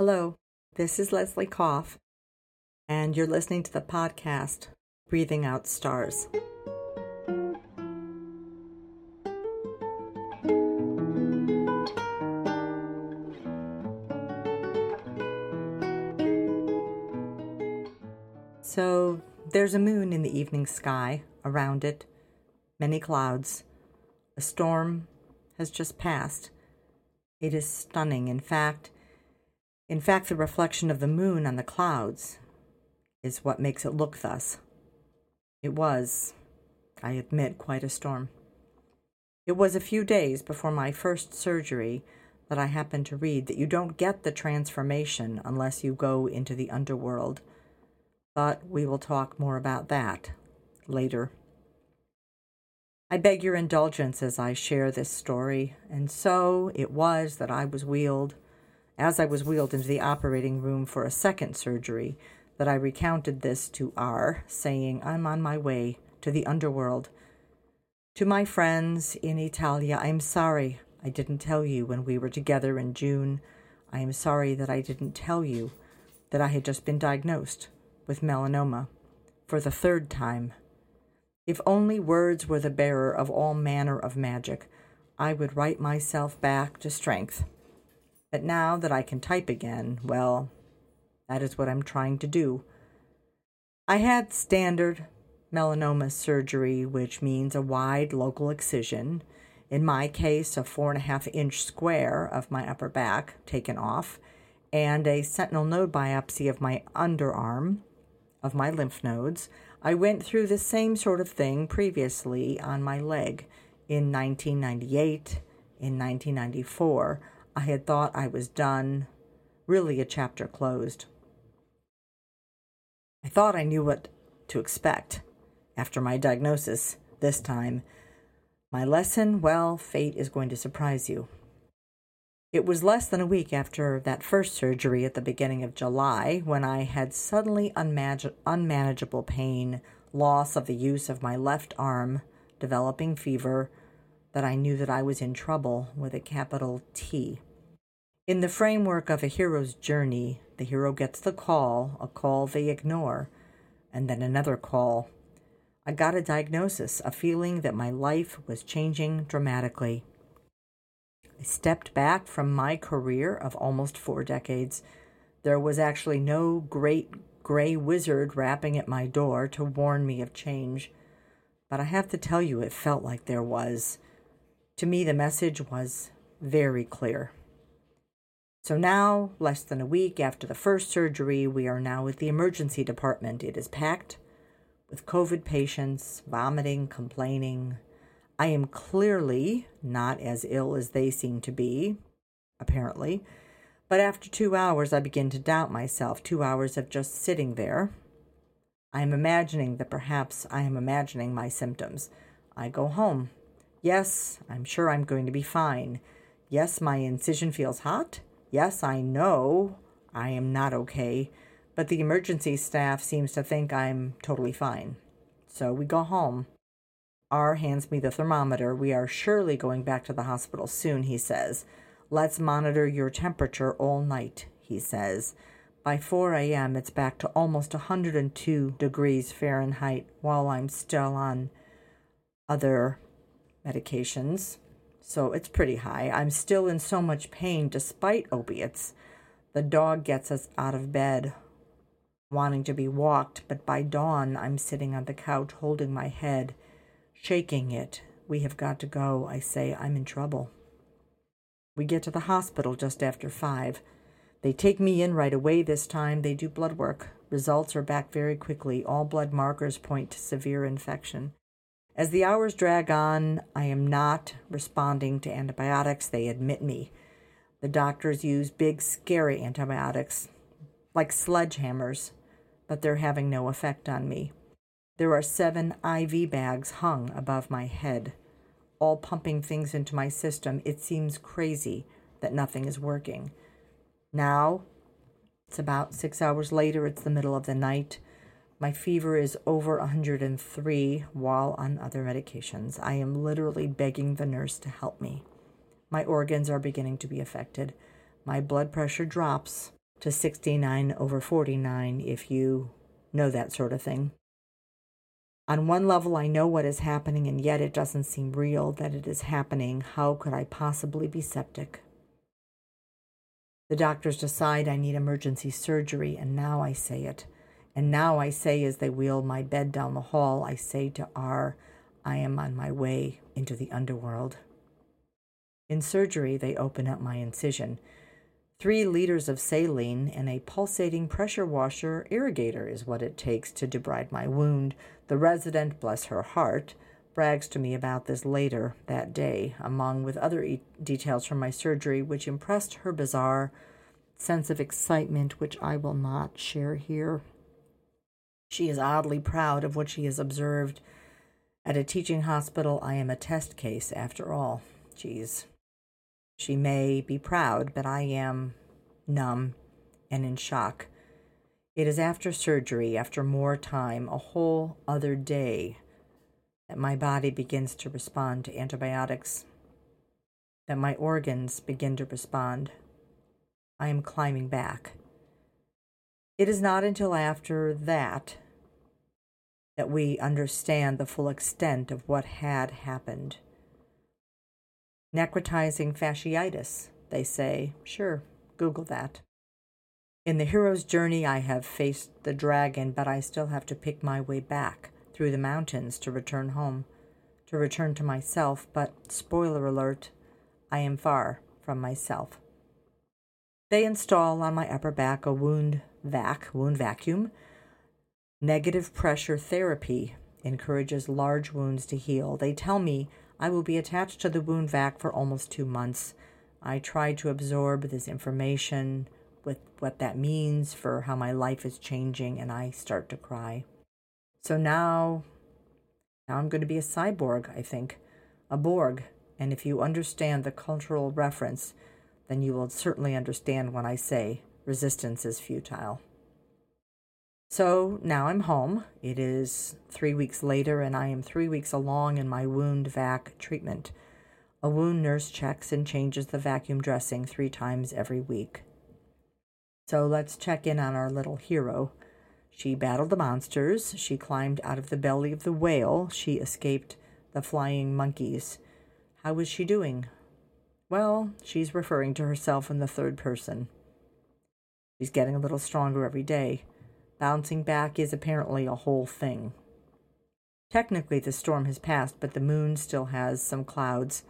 Hello, this is Leslie Koff, and you're listening to the podcast, Breathing Out Stars. So, there's a moon in the evening sky, around it, many clouds. A storm has just passed. It is stunning, in fact, the reflection of the moon on the clouds is what makes it look thus. It was, I admit, quite a storm. It was a few days before my first surgery that I happened to read that you don't get the transformation unless you go into the underworld. But we will talk more about that later. I beg your indulgence as I share this story, and so it was that I was wheeled into the operating room for a second surgery, that I recounted this to R, saying, I'm on my way to the underworld. To my friends in Italia, I'm sorry I didn't tell you when we were together in June. I am sorry that I didn't tell you that I had just been diagnosed with melanoma for the third time. If only words were the bearer of all manner of magic, I would write myself back to strength. But now that I can type again, well, that is what I'm trying to do. I had standard melanoma surgery, which means a wide local excision. In my case, a 4.5-inch square of my upper back taken off, and a sentinel node biopsy of my underarm, of my lymph nodes. I went through the same sort of thing previously on my leg in 1998, in 1994, I had thought I was done, really a chapter closed. I thought I knew what to expect after my diagnosis this time. My lesson, well, fate is going to surprise you. It was less than a week after that first surgery at the beginning of July when I had suddenly unmanageable pain, loss of the use of my left arm, developing fever, that I knew that I was in trouble with a capital T. In the framework of a hero's journey, the hero gets the call, a call they ignore, and then another call. I got a diagnosis, a feeling that my life was changing dramatically. I stepped back from my career of almost 4 decades. There was actually no great gray wizard rapping at my door to warn me of change, but I have to tell you, it felt like there was. To me, the message was very clear. So now, less than a week after the first surgery, we are now at the emergency department. It is packed with COVID patients, vomiting, complaining. I am clearly not as ill as they seem to be, apparently. But after 2 hours, I begin to doubt myself. 2 hours of just sitting there. I am imagining that perhaps I am imagining my symptoms. I go home. Yes, I'm sure I'm going to be fine. Yes, my incision feels hot. Yes, I know I am not okay, but the emergency staff seems to think I'm totally fine. So we go home. R hands me the thermometer. We are surely going back to the hospital soon, he says. Let's monitor your temperature all night, he says. By 4 a.m., it's back to almost 102 degrees Fahrenheit while I'm still on other medications, so it's pretty high. I'm still in so much pain despite opiates. The dog gets us out of bed, wanting to be walked, but by dawn I'm sitting on the couch holding my head, shaking it. We have got to go, I say. I'm in trouble. We get to the hospital just after 5. They take me in right away this time. They do blood work. Results are back very quickly. All blood markers point to severe infection. As the hours drag on, I am not responding to antibiotics. They admit me. The doctors use big, scary antibiotics, like sledgehammers, but they're having no effect on me. There are 7 IV bags hung above my head, all pumping things into my system. It seems crazy that nothing is working. Now, it's about 6 hours later, it's the middle of the night. My fever is over 103 while on other medications. I am literally begging the nurse to help me. My organs are beginning to be affected. My blood pressure drops to 69/49 if you know that sort of thing. On one level, I know what is happening, and yet it doesn't seem real that it is happening. How could I possibly be septic? The doctors decide I need emergency surgery, and now I say it. And now I say, as they wheel my bed down the hall, I say to R, I am on my way into the underworld. In surgery, they open up my incision. 3 liters of saline and a pulsating pressure washer irrigator is what it takes to debride my wound. The resident, bless her heart, brags to me about this later that day, among with other details from my surgery, which impressed her bizarre sense of excitement, which I will not share here. She is oddly proud of what she has observed. At a teaching hospital, I am a test case after all. Geez. She may be proud, but I am numb and in shock. It is after surgery, after more time, a whole other day, that my body begins to respond to antibiotics, that my organs begin to respond. I am climbing back. It is not until after that we understand the full extent of what had happened. Necrotizing fasciitis, they say. Sure, Google that. In the hero's journey, I have faced the dragon, but I still have to pick my way back through the mountains to return home, to return to myself, but, spoiler alert, I am far from myself. They install on my upper back a wound vacuum. Negative pressure therapy encourages large wounds to heal. They tell me I will be attached to the wound vac for almost 2 months. I try to absorb this information with what that means for how my life is changing, and I start to cry. So now I'm going to be a cyborg, I think, a Borg. And if you understand the cultural reference, then you will certainly understand when I say resistance is futile. So now I'm home. It is 3 weeks later, and I am 3 weeks along in my wound vac treatment. A wound nurse checks and changes the vacuum dressing 3 times every week. So let's check in on our little hero. She battled the monsters. She climbed out of the belly of the whale. She escaped the flying monkeys. How is she doing? Well, she's referring to herself in the third person. She's getting a little stronger every day. Bouncing back is apparently a whole thing. Technically, the storm has passed, but the moon still has some clouds.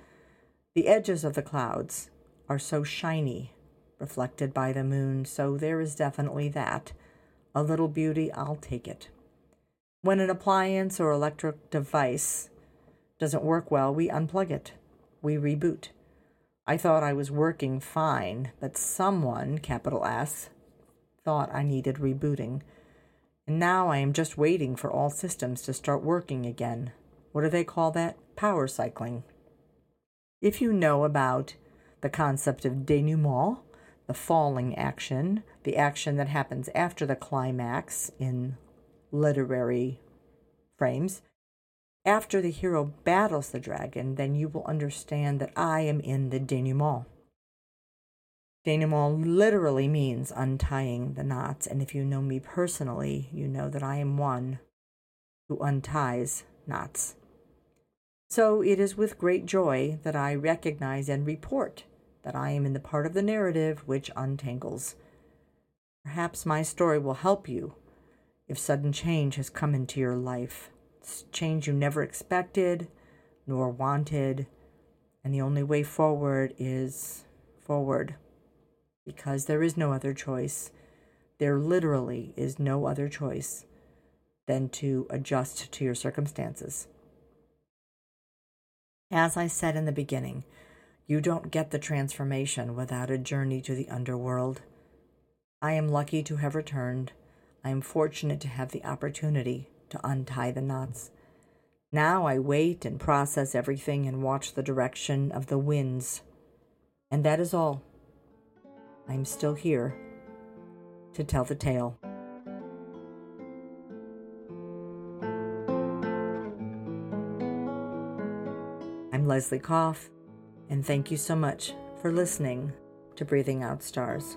The edges of the clouds are so shiny, reflected by the moon, so there is definitely that. A little beauty, I'll take it. When an appliance or electric device doesn't work well, we unplug it. We reboot. I thought I was working fine, but someone, capital S, thought I needed rebooting. And now I am just waiting for all systems to start working again. What do they call that? Power cycling. If you know about the concept of denouement, the falling action, the action that happens after the climax in literary frames, after the hero battles the dragon, then you will understand that I am in the denouement. Denouement literally means untying the knots, and if you know me personally, you know that I am one who unties knots. So it is with great joy that I recognize and report that I am in the part of the narrative which untangles. Perhaps my story will help you if sudden change has come into your life, change you never expected nor wanted, and the only way forward is forward. Because there is no other choice. There literally is no other choice than to adjust to your circumstances. As I said in the beginning, you don't get the transformation without a journey to the underworld. I am lucky to have returned. I am fortunate to have the opportunity to untie the knots. Now I wait and process everything and watch the direction of the winds. And that is all. I'm still here to tell the tale. I'm Leslie Koff, and thank you so much for listening to Breathing Out Stars.